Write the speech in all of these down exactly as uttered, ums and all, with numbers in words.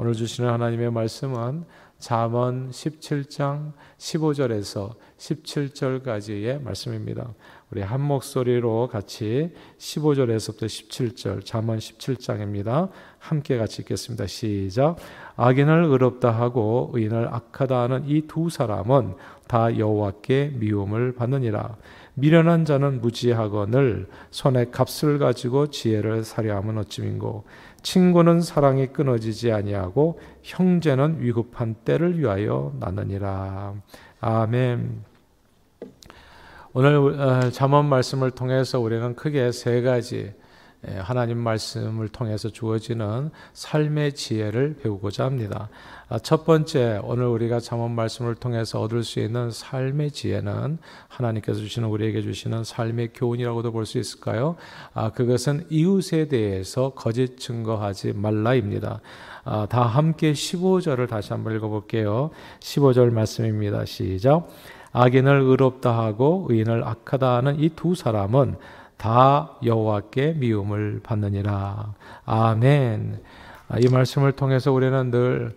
오늘 주시는 하나님의 말씀은 잠언 십칠 장 십오 절에서 십칠 절까지의 말씀입니다. 우리 한 목소리로 같이 십오 절에서부터 십칠 절, 잠언 십칠 장입니다. 함께 같이 읽겠습니다. 시작. 악인을 의롭다 하고 의인을 악하다 하는 이 두 사람은 다 여호와께 미움을 받느니라. 미련한 자는 무지하거늘 손에 값을 가지고 지혜를 사려함은 어찌민고. 친구는 사랑이 끊어지지 아니하고 형제는 위급한 때를 위하여 나느니라. 아멘. 오늘 잠언 말씀을 통해서 우리는 크게 세 가지 하나님 말씀을 통해서 주어지는 삶의 지혜를 배우고자 합니다. 첫 번째, 오늘 우리가 잠언 말씀을 통해서 얻을 수 있는 삶의 지혜는 하나님께서 주시는, 우리에게 주시는 삶의 교훈이라고도 볼 수 있을까요? 아, 그것은 이웃에 대해서 거짓 증거하지 말라입니다. 아, 다 함께 십오 절을 다시 한번 읽어볼게요. 십오 절 말씀입니다. 시작. 악인을 의롭다 하고 의인을 악하다 하는 이 두 사람은 다 여호와께 미움을 받느니라. 아멘. 이 말씀을 통해서 우리는 늘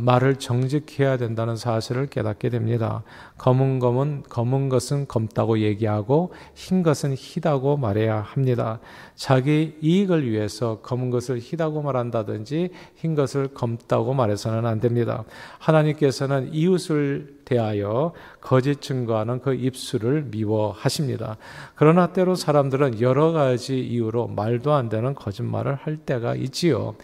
말을 정직해야 된다는 사실을 깨닫게 됩니다. 검은 검은 검은 것은 검다고 얘기하고 흰 것은 희다고 말해야 합니다. 자기 이익을 위해서 검은 것을 희다고 말한다든지 흰 것을 검다고 말해서는 안 됩니다. 하나님께서는 이웃을 대하여 거짓 증거하는 그 입술을 미워하십니다. 그러나 때로 사람들은 여러 가지 이유로 말도 안 되는 거짓말을 할 때가 있지요.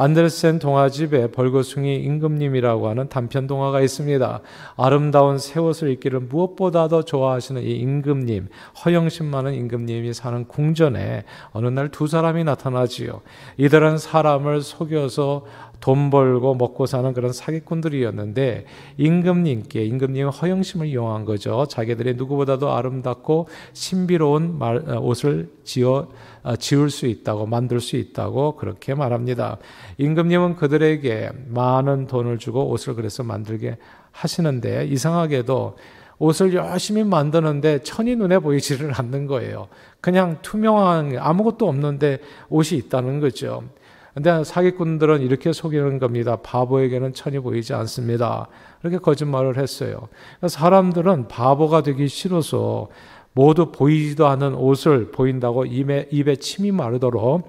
안데르센 동화집에 벌거숭이 임금님이라고 하는 단편 동화가 있습니다. 아름다운 새 옷을 입기를 무엇보다 더 좋아하시는 이 임금님, 허영심 많은 임금님이 사는 궁전에 어느 날 두 사람이 나타나지요. 이들은 사람을 속여서 돈 벌고 먹고 사는 그런 사기꾼들이었는데 임금님께, 임금님의 허영심을 이용한 거죠. 자기들이 누구보다도 아름답고 신비로운 말, 옷을 지어, 지을 수 있다고, 만들 수 있다고 그렇게 말합니다. 임금님은 그들에게 많은 돈을 주고 옷을 그래서 만들게 하시는데 이상하게도 옷을 열심히 만드는데 천이 눈에 보이지를 않는 거예요. 그냥 투명한 아무것도 없는데 옷이 있다는 거죠. 근데 사기꾼들은 이렇게 속이는 겁니다. 바보에게는 천이 보이지 않습니다. 이렇게 거짓말을 했어요. 사람들은 바보가 되기 싫어서 모두 보이지도 않은 옷을 보인다고 입에, 입에 침이 마르도록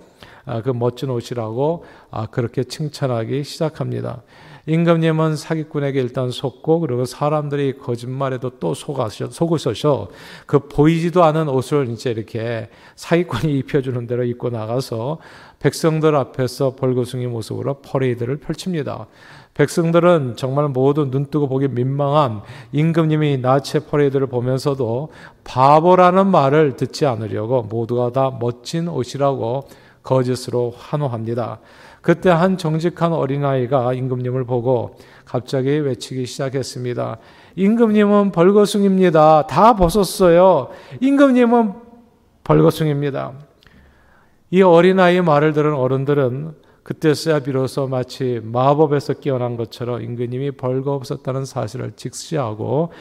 그 멋진 옷이라고 그렇게 칭찬하기 시작합니다. 임금님은 사기꾼에게 일단 속고, 그리고 사람들이 거짓말에도 또 속으셔서 그 보이지도 않은 옷을 이제 이렇게 사기꾼이 입혀주는 대로 입고 나가서 백성들 앞에서 벌거숭이 모습으로 퍼레이드를 펼칩니다. 백성들은 정말 모두 눈뜨고 보기 민망한 임금님이 나체 퍼레이드를 보면서도 바보라는 말을 듣지 않으려고 모두가 다 멋진 옷이라고 거짓으로 환호합니다. 그때 한 정직한 어린아이가 임금님을 보고 갑자기 외치기 시작했습니다. 임금님은 벌거숭이입니다. 다 벗었어요. 임금님은 벌거숭이입니다. 이 어린아이의 말을 들은 어른들은 그때서야 비로소 마치 마법에서 깨어난 것처럼 임금님이 벌거벗었다는 사실을 직시하고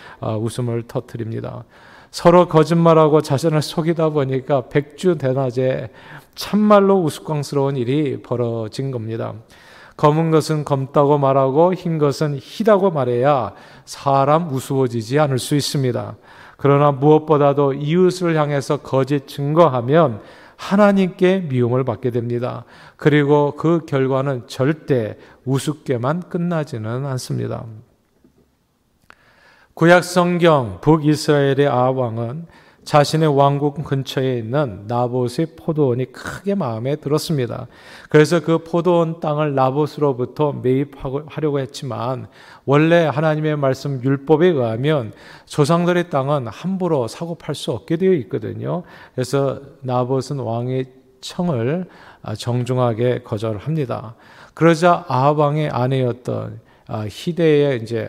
웃음을 터뜨립니다. 서로 거짓말하고 자신을 속이다 보니까 백주대낮에 참말로 우스꽝스러운 일이 벌어진 겁니다. 검은 것은 검다고 말하고 흰 것은 희다고 말해야 사람 우스워지지 않을 수 있습니다. 그러나 무엇보다도 이웃을 향해서 거짓 증거하면 하나님께 미움을 받게 됩니다. 그리고 그 결과는 절대 우습게만 끝나지는 않습니다. 구약 성경 북이스라엘의 아왕은 자신의 왕국 근처에 있는 나봇의 포도원이 크게 마음에 들었습니다. 그래서 그 포도원 땅을 나봇으로부터 매입하려고 했지만 원래 하나님의 말씀 율법에 의하면 조상들의 땅은 함부로 사고 팔 수 없게 되어 있거든요. 그래서 나봇은 왕의 청을 정중하게 거절합니다. 그러자 아합왕의 아내였던 희대의 이제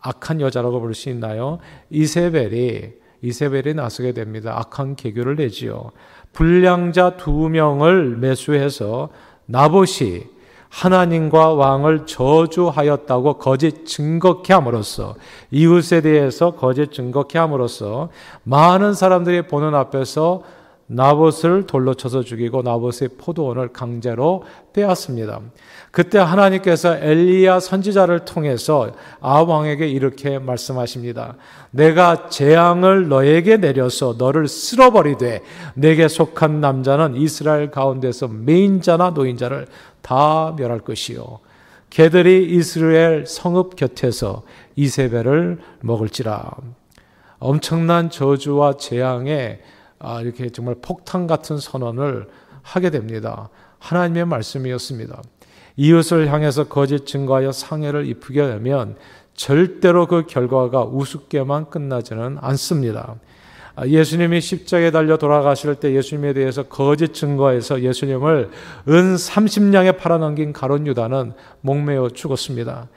악한 여자라고 볼 수 있나요? 이세벨이 이세벨이 나서게 됩니다. 악한 계교를 내지요. 불량자 두 명을 매수해서 나봇이 하나님과 왕을 저주하였다고 거짓 증거케 함으로써, 이웃에 대해서 거짓 증거케 함으로써 많은 사람들이 보는 앞에서 나봇을 돌로 쳐서 죽이고 나봇의 포도원을 강제로 빼앗습니다. 그때 하나님께서 엘리야 선지자를 통해서 아합 왕에게 이렇게 말씀하십니다. 내가 재앙을 너에게 내려서 너를 쓸어버리되 내게 속한 남자는 이스라엘 가운데서 매인자나 노인자를 다 멸할 것이요 개들이 이스라엘 성읍 곁에서 이세벨을 먹을지라. 엄청난 저주와 재앙에 아, 이렇게 정말 폭탄 같은 선언을 하게 됩니다. 하나님의 말씀이었습니다. 이웃을 향해서 거짓 증거하여 상해를 입히게 되면 절대로 그 결과가 우습게만 끝나지는 않습니다. 예수님이 십자가에 달려 돌아가실 때 예수님에 대해서 거짓 증거해서 예수님을 은 삼십 냥에 팔아넘긴 가룟 유다는 목매어 죽었습니다.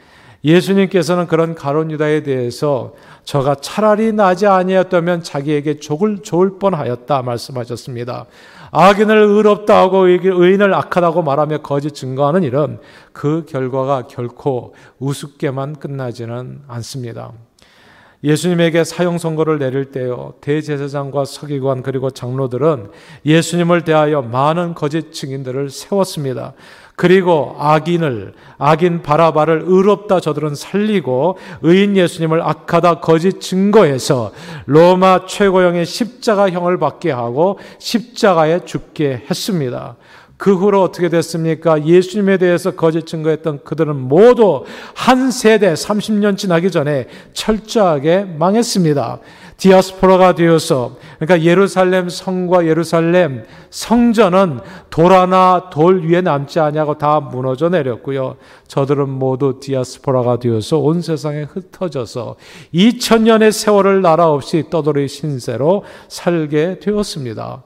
예수님께서는 그런 가룟 유다에 대해서 저가 차라리 나지 아니었다면 자기에게 족을 좋을 뻔하였다 말씀하셨습니다. 악인을 의롭다 하고 의인을 악하다고 말하며 거짓 증거하는 일은 그 결과가 결코 우습게만 끝나지는 않습니다. 예수님에게 사형 선고를 내릴 때요, 대제사장과 서기관 그리고 장로들은 예수님을 대하여 많은 거짓 증인들을 세웠습니다. 그리고 악인을, 악인 바라바를 의롭다 저들은 살리고 의인 예수님을 악하다 거짓 증거해서 로마 최고형의 십자가형을 받게 하고 십자가에 죽게 했습니다. 그 후로 어떻게 됐습니까? 예수님에 대해서 거짓 증거했던 그들은 모두 한 세대 삼십 년 지나기 전에 철저하게 망했습니다. 디아스포라가 되어서, 그러니까 예루살렘 성과 예루살렘 성전은 돌 하나 돌 위에 남지 아니하고 다 무너져 내렸고요. 저들은 모두 디아스포라가 되어서 온 세상에 흩어져서 이천 년의 세월을 나라 없이 떠돌이 신세로 살게 되었습니다.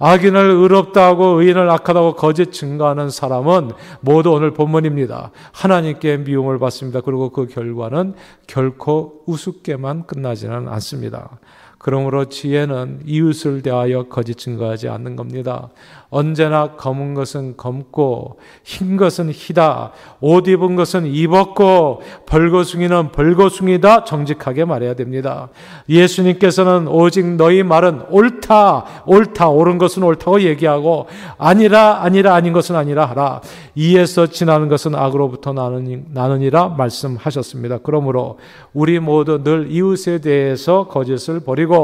악인을 의롭다고 의인을 악하다고 거짓 증거하는 사람은 모두 오늘 본문입니다. 하나님께 미움을 받습니다. 그리고 그 결과는 결코 우습게만 끝나지는 않습니다. 그러므로 지혜는 이웃을 대하여 거짓 증거하지 않는 겁니다. 언제나 검은 것은 검고 흰 것은 희다, 옷 입은 것은 입었고 벌거숭이는 벌거숭이다 정직하게 말해야 됩니다. 예수님께서는 오직 너희 말은 옳다, 옳다, 옳은 것은 옳다고 얘기하고 아니라, 아니라, 아닌 것은 아니라 하라. 이에서 지나는 것은 악으로부터 나느니라 말씀하셨습니다. 그러므로 우리 모두 늘 이웃에 대해서 거짓을 버리고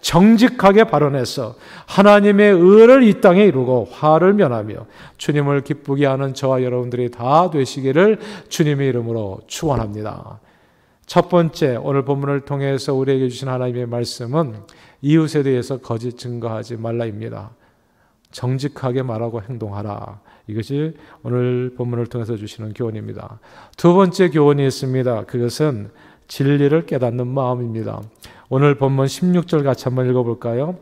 정직하게 발언해서 하나님의 의를 이 땅에 이루고 화를 면하며 주님을 기쁘게 하는 저와 여러분들이 다 되시기를 주님의 이름으로 축원합니다. 첫 번째, 오늘 본문을 통해서 우리에게 주신 하나님의 말씀은 이웃에 대해서 거짓 증거하지 말라입니다. 정직하게 말하고 행동하라. 이것이 오늘 본문을 통해서 주시는 교훈입니다. 두 번째 교훈이 있습니다. 그것은 진리를 깨닫는 마음입니다. 오늘 본문 십육 절 같이 한번 읽어볼까요?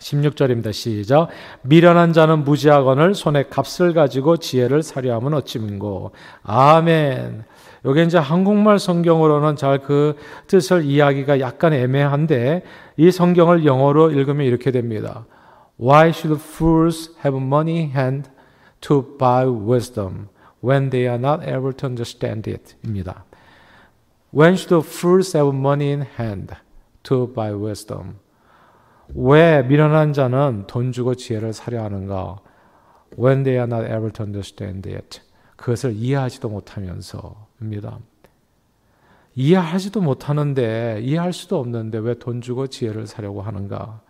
십육 절입니다. 시작. 미련한 자는 무지하거늘 손에 값을 가지고 지혜를 사려함은 어찌민고. 아멘. 요게 이제 한국말 성경으로는 잘 그 뜻을 이해하기가 약간 애매한데 이 성경을 영어로 읽으면 이렇게 됩니다. Why should fools have money hand to buy wisdom when they are not able to understand it? 입니다. When should fools have money in hand to buy wisdom? 왜 미련한 자는 돈 주고 지혜를 사려 하는가? When they are not able to understand it. 그것을 이해하지도 못하면서입니다. 이해하지도 못하는데, 이해할 수도 없는데 왜 돈 주고 지혜를 사려고 하는가?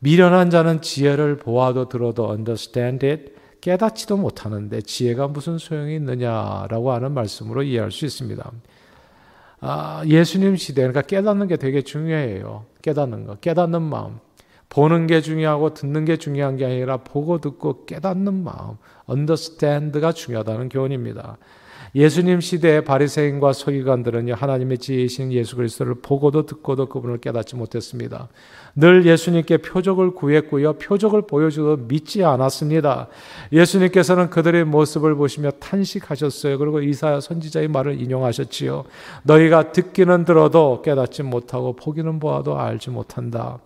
미련한 자는 지혜를 보아도 들어도 understand it, 깨닫지도 못하는데 지혜가 무슨 소용이 있느냐라고 하는 말씀으로 이해할 수 있습니다. 아, 예수님 시대, 그러니까 깨닫는 게 되게 중요해요. 깨닫는 거, 깨닫는 마음. 보는 게 중요하고 듣는 게 중요한 게 아니라 보고 듣고 깨닫는 마음, understand가 중요하다는 교훈입니다. 예수님 시대의 바리새인과 서기관들은요, 하나님의 지혜이신 예수 그리스도를 보고도 듣고도 그분을 깨닫지 못했습니다. 늘 예수님께 표적을 구했고요, 표적을 보여줘도 믿지 않았습니다. 예수님께서는 그들의 모습을 보시며 탄식하셨어요. 그리고 이사야 선지자의 말을 인용하셨지요. 너희가 듣기는 들어도 깨닫지 못하고 보기는 보아도 알지 못한다.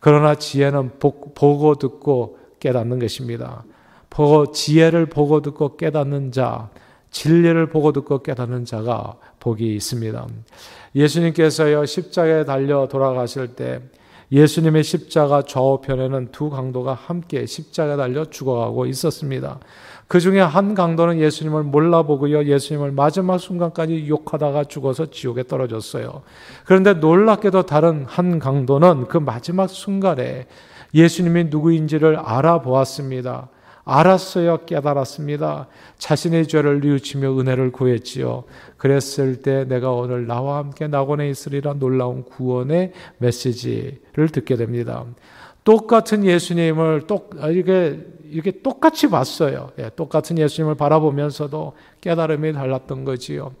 그러나 지혜는 보, 보고 듣고 깨닫는 것입니다. 보고, 지혜를 보고 듣고 깨닫는 자, 진리를 보고 듣고 깨닫는 자가 복이 있습니다. 예수님께서요, 십자가에 달려 돌아가실 때 예수님의 십자가 좌우편에는 두 강도가 함께 십자가에 달려 죽어가고 있었습니다. 그 중에 한 강도는 예수님을 몰라보고요, 예수님을 마지막 순간까지 욕하다가 죽어서 지옥에 떨어졌어요. 그런데 놀랍게도 다른 한 강도는 그 마지막 순간에 예수님이 누구인지를 알아보았습니다. 알았어요. 깨달았습니다. 자신의 죄를 뉘우치며 은혜를 구했지요. 그랬을 때 내가 오늘 나와 함께 낙원에 있으리라 놀라운 구원의 메시지를 듣게 됩니다. 똑같은 예수님을 똑, 이렇게, 이렇게 똑같이 봤어요. 예, 똑같은 예수님을 바라보면서도 깨달음이 달랐던 거지요.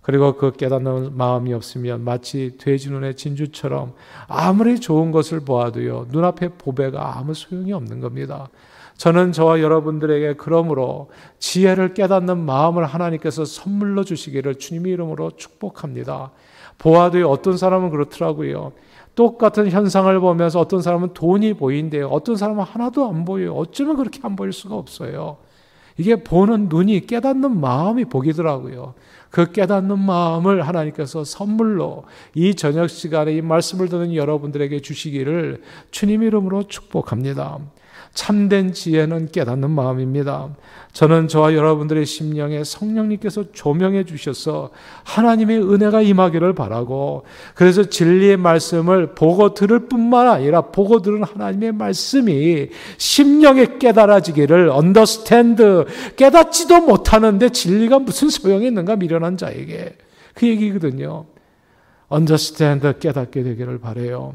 그리고 그 깨닫는 마음이 없으면 마치 돼지 눈의 진주처럼 아무리 좋은 것을 보아도요, 눈앞에 보배가 아무 소용이 없는 겁니다. 저는 저와 여러분들에게 그러므로 지혜를 깨닫는 마음을 하나님께서 선물로 주시기를 주님의 이름으로 축복합니다. 보아도 어떤 사람은 그렇더라고요. 똑같은 현상을 보면서 어떤 사람은 돈이 보인대요. 어떤 사람은 하나도 안 보여요. 어쩌면 그렇게 안 보일 수가 없어요. 이게 보는 눈이 깨닫는 마음이 복이더라고요. 그 깨닫는 마음을 하나님께서 선물로 이 저녁 시간에 이 말씀을 듣는 여러분들에게 주시기를 주님 이름으로 축복합니다. 참된 지혜는 깨닫는 마음입니다. 저는 저와 여러분들의 심령에 성령님께서 조명해 주셔서 하나님의 은혜가 임하기를 바라고, 그래서 진리의 말씀을 보고 들을 뿐만 아니라 보고 들은 하나님의 말씀이 심령에 깨달아지기를, 언더스탠드, 깨닫지도 못하는데 진리가 무슨 소용이 있는가 미련한 자에게, 그 얘기거든요. 언더스탠드, 깨닫게 되기를 바라요.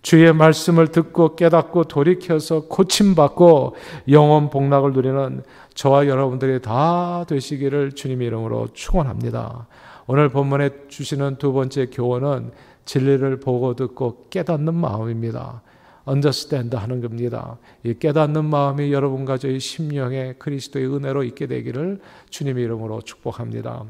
주의 말씀을 듣고 깨닫고 돌이켜서 고침받고 영원 복락을 누리는 저와 여러분들이 다 되시기를 주님의 이름으로 축원합니다. 오늘 본문에 주시는 두 번째 교훈은 진리를 보고 듣고 깨닫는 마음입니다. 언더스탠드 하는 겁니다. 이 깨닫는 마음이 여러분과 저희 심령에 그리스도의 은혜로 있게 되기를 주님의 이름으로 축복합니다.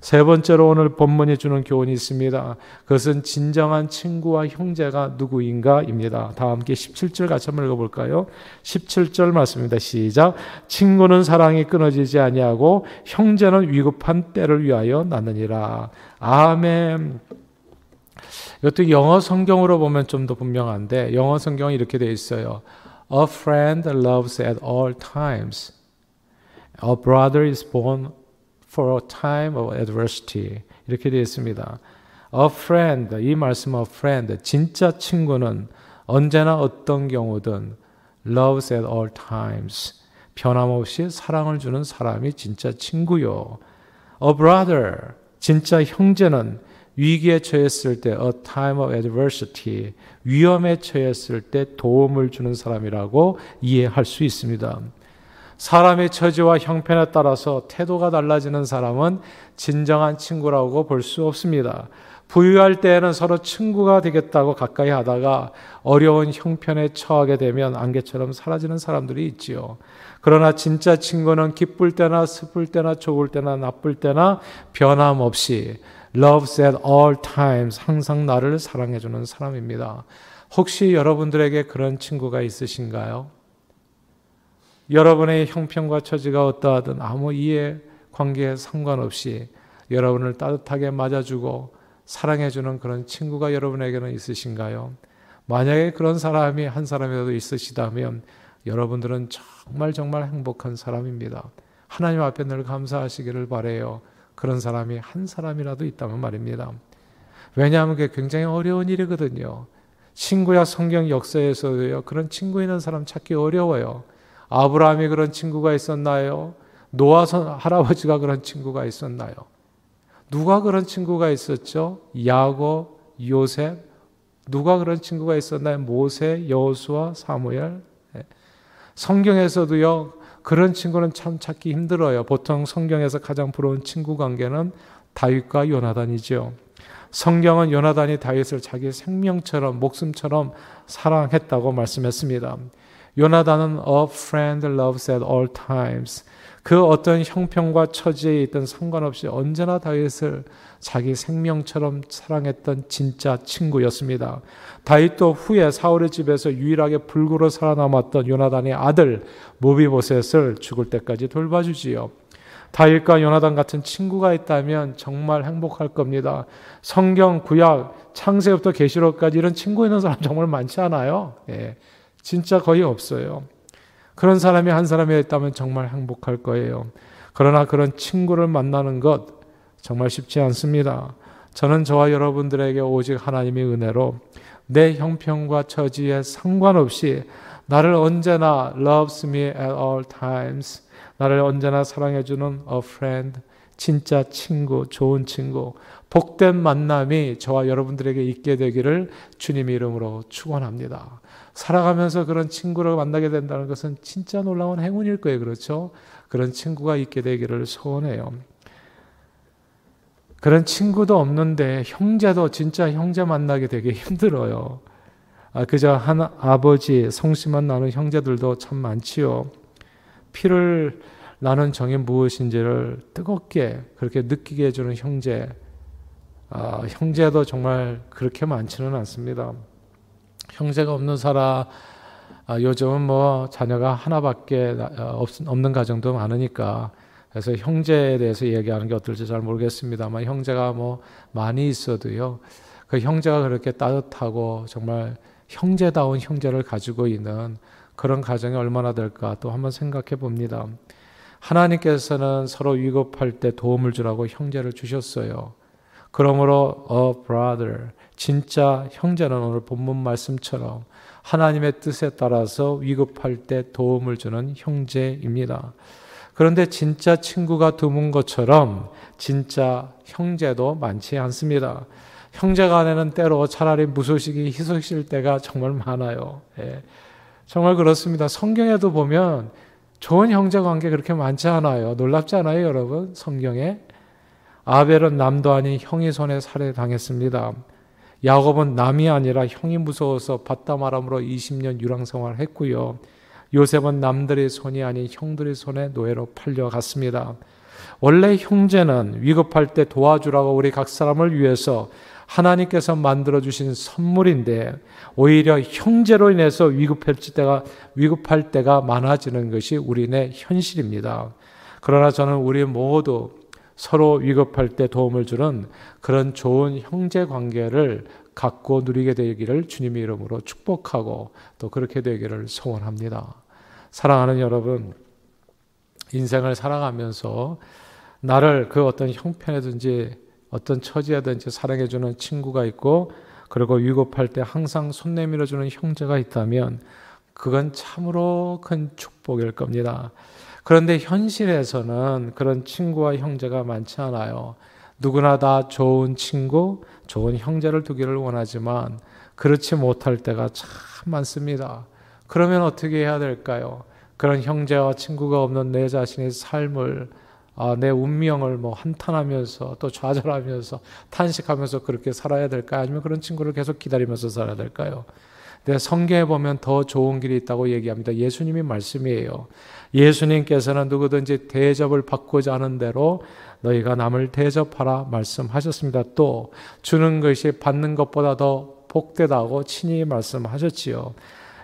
세 번째로 오늘 본문이 주는 교훈이 있습니다. 그것은 진정한 친구와 형제가 누구인가입니다. 다 함께 십칠 절 같이 한번 읽어볼까요? 십칠 절 말씀입니다. 시작! 친구는 사랑이 끊어지지 아니하고 형제는 위급한 때를 위하여 나느니라. 아멘. 이것도 영어 성경으로 보면 좀 더 분명한데, 영어 성경이 이렇게 되어 있어요. A friend loves at all times. A brother is born for a time of adversity. 이렇게 되어 있습니다. A friend, 이 말씀 a friend, 진짜 친구는 언제나 어떤 경우든 loves at all times. 변함없이 사랑을 주는 사람이 진짜 친구요. A brother, 진짜 형제는 위기에 처했을 때, a time of adversity, 위험에 처했을 때 도움을 주는 사람이라고 이해할 수 있습니다. 사람의 처지와 형편에 따라서 태도가 달라지는 사람은 진정한 친구라고 볼 수 없습니다. 부유할 때에는 서로 친구가 되겠다고 가까이 하다가 어려운 형편에 처하게 되면 안개처럼 사라지는 사람들이 있지요. 그러나 진짜 친구는 기쁠 때나 슬플 때나 좋을 때나 나쁠 때나 변함없이 loves at all times, 항상 나를 사랑해주는 사람입니다. 혹시 여러분들에게 그런 친구가 있으신가요? 여러분의 형편과 처지가 어떠하든 아무 이해, 관계에 상관없이 여러분을 따뜻하게 맞아주고 사랑해주는 그런 친구가 여러분에게는 있으신가요? 만약에 그런 사람이 한 사람이라도 있으시다면 여러분들은 정말 정말 행복한 사람입니다. 하나님 앞에 늘 감사하시기를 바라요. 그런 사람이 한 사람이라도 있다면 말입니다. 왜냐하면 그게 굉장히 어려운 일이거든요. 신구약 성경 역사에서도요, 그런 친구 있는 사람 찾기 어려워요. 아브라함이 그런 친구가 있었나요? 노아 할아버지가 그런 친구가 있었나요? 누가 그런 친구가 있었죠? 야곱, 요셉, 누가 그런 친구가 있었나요? 모세, 여호수아, 사무엘. 성경에서도요, 그런 친구는 참 찾기 힘들어요. 보통 성경에서 가장 부러운 친구 관계는 다윗과 요나단이죠. 성경은 요나단이 다윗을 자기 생명처럼, 목숨처럼 사랑했다고 말씀했습니다. 요나단은 A friend loves at all times. 그 어떤 형편과 처지에 있든 상관없이 언제나 다윗을 자기 생명처럼 사랑했던 진짜 친구였습니다. 다윗도 후에 사울의 집에서 유일하게 불구로 살아남았던 요나단의 아들 모비보셋을 죽을 때까지 돌봐주지요. 다윗과 요나단 같은 친구가 있다면 정말 행복할 겁니다. 성경, 구약, 창세부터 계시록까지 이런 친구 있는 사람 정말 많지 않아요? 예, 진짜 거의 없어요. 그런 사람이 한 사람이 있다면 정말 행복할 거예요. 그러나 그런 친구를 만나는 것 정말 쉽지 않습니다. 저는 저와 여러분들에게 오직 하나님의 은혜로 내 형편과 처지에 상관없이 나를 언제나 loves me at all times, 나를 언제나 사랑해주는 a friend, 진짜 친구, 좋은 친구, 복된 만남이 저와 여러분들에게 있게 되기를 주님의 이름으로 축원합니다. 살아가면서 그런 친구를 만나게 된다는 것은 진짜 놀라운 행운일 거예요. 그렇죠? 그런 친구가 있게 되기를 소원해요. 그런 친구도 없는데 형제도 진짜 형제 만나게 되게 힘들어요. 아, 그저 한 아버지, 성씨만 나눈 형제들도 참 많지요. 피를 나눈 정이 무엇인지를 뜨겁게 그렇게 느끼게 해주는 형제, 아, 형제도 정말 그렇게 많지는 않습니다. 형제가 없는 사람, 아, 요즘은 뭐 자녀가 하나밖에 없는 가정도 많으니까 그래서 형제에 대해서 얘기하는 게 어떨지 잘 모르겠습니다만 형제가 뭐 많이 있어도요, 그 형제가 그렇게 따뜻하고 정말 형제다운 형제를 가지고 있는 그런 가정이 얼마나 될까 또 한번 생각해 봅니다. 하나님께서는 서로 위급할 때 도움을 주라고 형제를 주셨어요. 그러므로 a brother, 진짜 형제는 오늘 본문 말씀처럼 하나님의 뜻에 따라서 위급할 때 도움을 주는 형제입니다. 그런데 진짜 친구가 드문 것처럼 진짜 형제도 많지 않습니다. 형제 간에는 때로 차라리 무소식이 희소식일 때가 정말 많아요. 예, 정말 그렇습니다. 성경에도 보면 좋은 형제 관계 그렇게 많지 않아요. 놀랍지 않아요, 여러분? 성경에 아벨은 남도 아닌 형이 손에 살해당했습니다. 야곱은 남이 아니라 형이 무서워서 밧다마람으로 이십 년 유랑생활을 했고요. 요셉은 남들의 손이 아닌 형들의 손에 노예로 팔려갔습니다. 원래 형제는 위급할 때 도와주라고 우리 각 사람을 위해서 하나님께서 만들어주신 선물인데 오히려 형제로 인해서 위급할 때가, 위급할 때가 많아지는 것이 우리네 현실입니다. 그러나 저는 우리 모두 서로 위급할 때 도움을 주는 그런 좋은 형제 관계를 갖고 누리게 되기를 주님의 이름으로 축복하고 또 그렇게 되기를 소원합니다. 사랑하는 여러분, 인생을 살아가면서 나를 그 어떤 형편이든지 어떤 처지에든지 사랑해주는 친구가 있고 그리고 위급할 때 항상 손 내밀어주는 형제가 있다면 그건 참으로 큰 축복일 겁니다. 그런데 현실에서는 그런 친구와 형제가 많지 않아요. 누구나 다 좋은 친구, 좋은 형제를 두기를 원하지만 그렇지 못할 때가 참 많습니다. 그러면 어떻게 해야 될까요? 그런 형제와 친구가 없는 내 자신의 삶을, 아, 내 운명을 뭐 한탄하면서 또 좌절하면서 탄식하면서 그렇게 살아야 될까요? 아니면 그런 친구를 계속 기다리면서 살아야 될까요? 근데 성경에 보면 더 좋은 길이 있다고 얘기합니다. 예수님이 말씀이에요. 예수님께서는 누구든지 대접을 받고자 하는 대로 너희가 남을 대접하라 말씀하셨습니다. 또 주는 것이 받는 것보다 더 복되다고 친히 말씀하셨지요.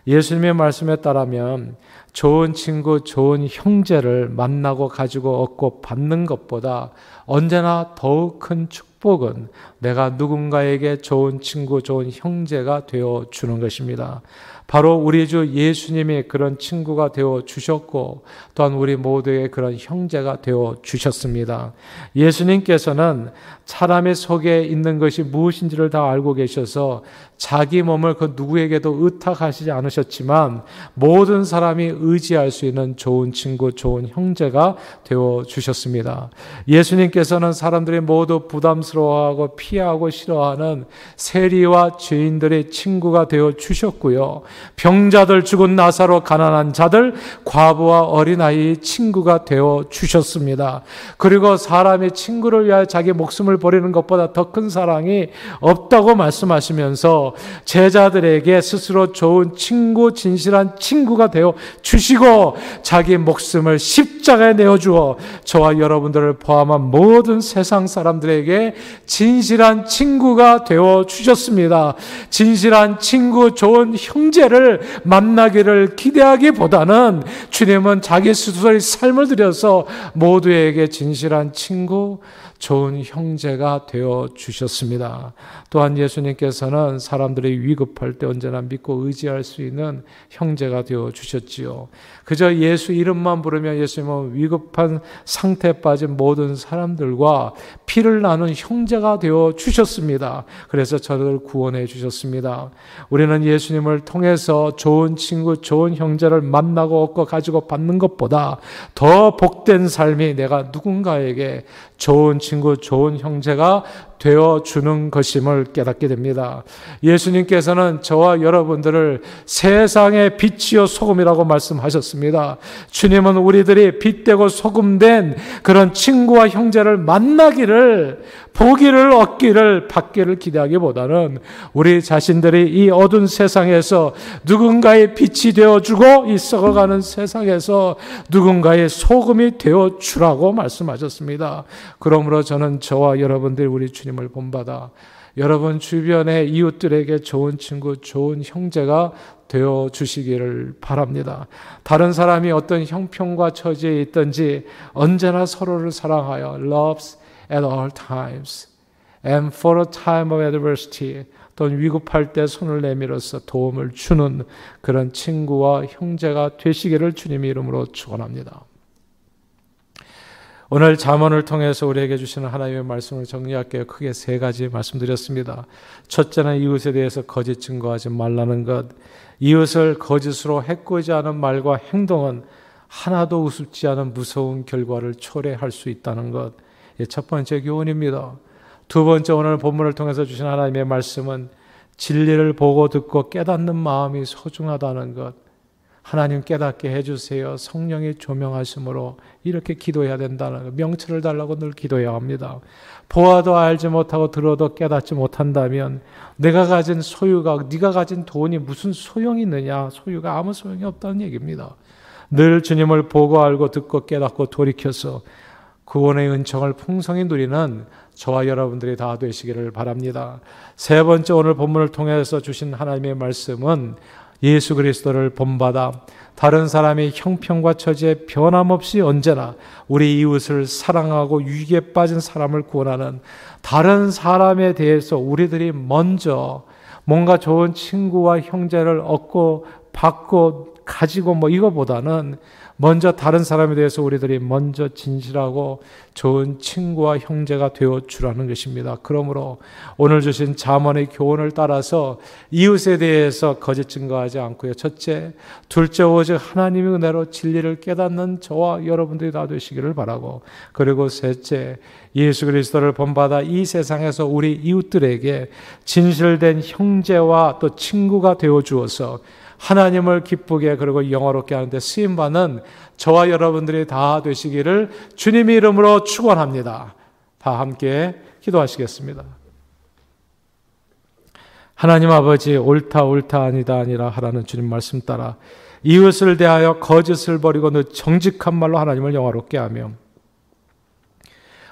예수님의 말씀에 따르면 좋은 친구, 좋은 형제를 만나고 가지고 얻고 받는 것보다 언제나 더욱 큰 축복은 내가 누군가에게 좋은 친구, 좋은 형제가 되어주는 것입니다. 바로 우리 주 예수님이 그런 친구가 되어주셨고 또한 우리 모두의 그런 형제가 되어주셨습니다. 예수님께서는 사람의 속에 있는 것이 무엇인지를 다 알고 계셔서 자기 몸을 그 누구에게도 의탁하시지 않으셨지만 모든 사람이 의지할 수 있는 좋은 친구, 좋은 형제가 되어주셨습니다. 예수님께서는 사람들이 모두 부담스러워하고 피하고 싫어하는 세리와 죄인들의 친구가 되어주셨고요. 병자들, 죽은 나사로, 가난한 자들, 과부와 어린아이의 친구가 되어주셨습니다. 그리고 사람의 친구를 위하여 자기 목숨을 버리는 것보다 더 큰 사랑이 없다고 말씀하시면서 제자들에게 스스로 좋은 친구, 진실한 친구가 되어주시고 자기 목숨을 십자가에 내어주어 저와 여러분들을 포함한 모든 세상 사람들에게 진실한 친구가 되어주셨습니다. 진실한 친구, 좋은 형제, 시대를 만나기를 기대하기보다는 주님은 자기 스스로의 삶을 들여서 모두에게 진실한 친구, 좋은 형제가 되어 주셨습니다. 또한 예수님께서는 사람들이 위급할 때 언제나 믿고 의지할 수 있는 형제가 되어 주셨지요. 그저 예수 이름만 부르면 예수님은 위급한 상태에 빠진 모든 사람들과 피를 나눈 형제가 되어 주셨습니다. 그래서 저를 구원해 주셨습니다. 우리는 예수님을 통해서 좋은 친구, 좋은 형제를 만나고 얻고 가지고 받는 것보다 더 복된 삶이 내가 누군가에게 좋은 친구, 좋은 형제가 되어주는 것임을 깨닫게 됩니다. 예수님께서는 저와 여러분들을 세상의 빛이요 소금이라고 말씀하셨습니다. 주님은 우리들이 빛되고 소금된 그런 친구와 형제를 만나기를, 보기를, 얻기를, 받기를 기대하기보다는 우리 자신들이 이 어두운 세상에서 누군가의 빛이 되어주고 이 썩어가는 세상에서 누군가의 소금이 되어주라고 말씀하셨습니다. 그러므로 저는 저와 여러분들이 우리 주님 주님을 본받아 여러분 주변의 이웃들에게 좋은 친구, 좋은 형제가 되어 주시기를 바랍니다. 다른 사람이 어떤 형편과 처지에 있든지 언제나 서로를 사랑하여 loves at all times and for a time of adversity, 또는 위급할 때 손을 내밀어서 도움을 주는 그런 친구와 형제가 되시기를 주님의 이름으로 축원합니다. 오늘 잠언을 통해서 우리에게 주시는 하나님의 말씀을 정리할게요. 크게 세 가지 말씀드렸습니다. 첫째는 이웃에 대해서 거짓 증거하지 말라는 것. 이웃을 거짓으로 해코지 않은 말과 행동은 하나도 우습지 않은 무서운 결과를 초래할 수 있다는 것. 첫 번째 교훈입니다. 두 번째, 오늘 본문을 통해서 주신 하나님의 말씀은 진리를 보고 듣고 깨닫는 마음이 소중하다는 것. 하나님 깨닫게 해주세요. 성령의 조명하심으로 이렇게 기도해야 된다는 것. 명철을 달라고 늘 기도해야 합니다. 보아도 알지 못하고 들어도 깨닫지 못한다면 내가 가진 소유가, 네가 가진 돈이 무슨 소용이 있느냐. 소유가 아무 소용이 없다는 얘기입니다. 늘 주님을 보고 알고 듣고 깨닫고 돌이켜서 구원의 은총을 풍성히 누리는 저와 여러분들이 다 되시기를 바랍니다. 세 번째, 오늘 본문을 통해서 주신 하나님의 말씀은 예수 그리스도를 본받아 다른 사람의 형편과 처지에 변함없이 언제나 우리 이웃을 사랑하고 위기에 빠진 사람을 구원하는, 다른 사람에 대해서 우리들이 먼저 뭔가 좋은 친구와 형제를 얻고 받고 가지고 뭐 이거보다는 먼저 다른 사람에 대해서 우리들이 먼저 진실하고 좋은 친구와 형제가 되어주라는 것입니다. 그러므로 오늘 주신 잠언의 교훈을 따라서 이웃에 대해서 거짓 증거하지 않고요. 첫째, 둘째, 오직 하나님의 은혜로 진리를 깨닫는 저와 여러분들이 다 되시기를 바라고, 그리고 셋째, 예수 그리스도를 본받아 이 세상에서 우리 이웃들에게 진실된 형제와 또 친구가 되어주어서 하나님을 기쁘게 그리고 영화롭게 하는데 쓰임받는 저와 여러분들이 다 되시기를 주님의 이름으로 축원합니다. 다 함께 기도하시겠습니다. 하나님 아버지, 옳다 옳다 아니다 아니라 하라는 주님 말씀 따라 이웃을 대하여 거짓을 버리고 늘 정직한 말로 하나님을 영화롭게 하며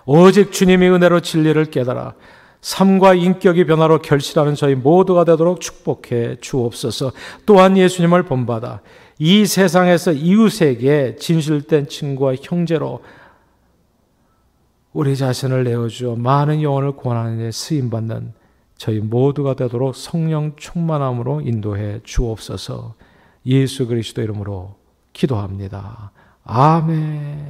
오직 주님의 은혜로 진리를 깨달아 삶과 인격이 변화로 결실하는 저희 모두가 되도록 축복해 주옵소서. 또한 예수님을 본받아 이 세상에서 이웃에게 진실된 친구와 형제로 우리 자신을 내어주어 많은 영혼을 구원하는 데 쓰임받는 저희 모두가 되도록 성령 충만함으로 인도해 주옵소서. 예수 그리스도 이름으로 기도합니다. 아멘.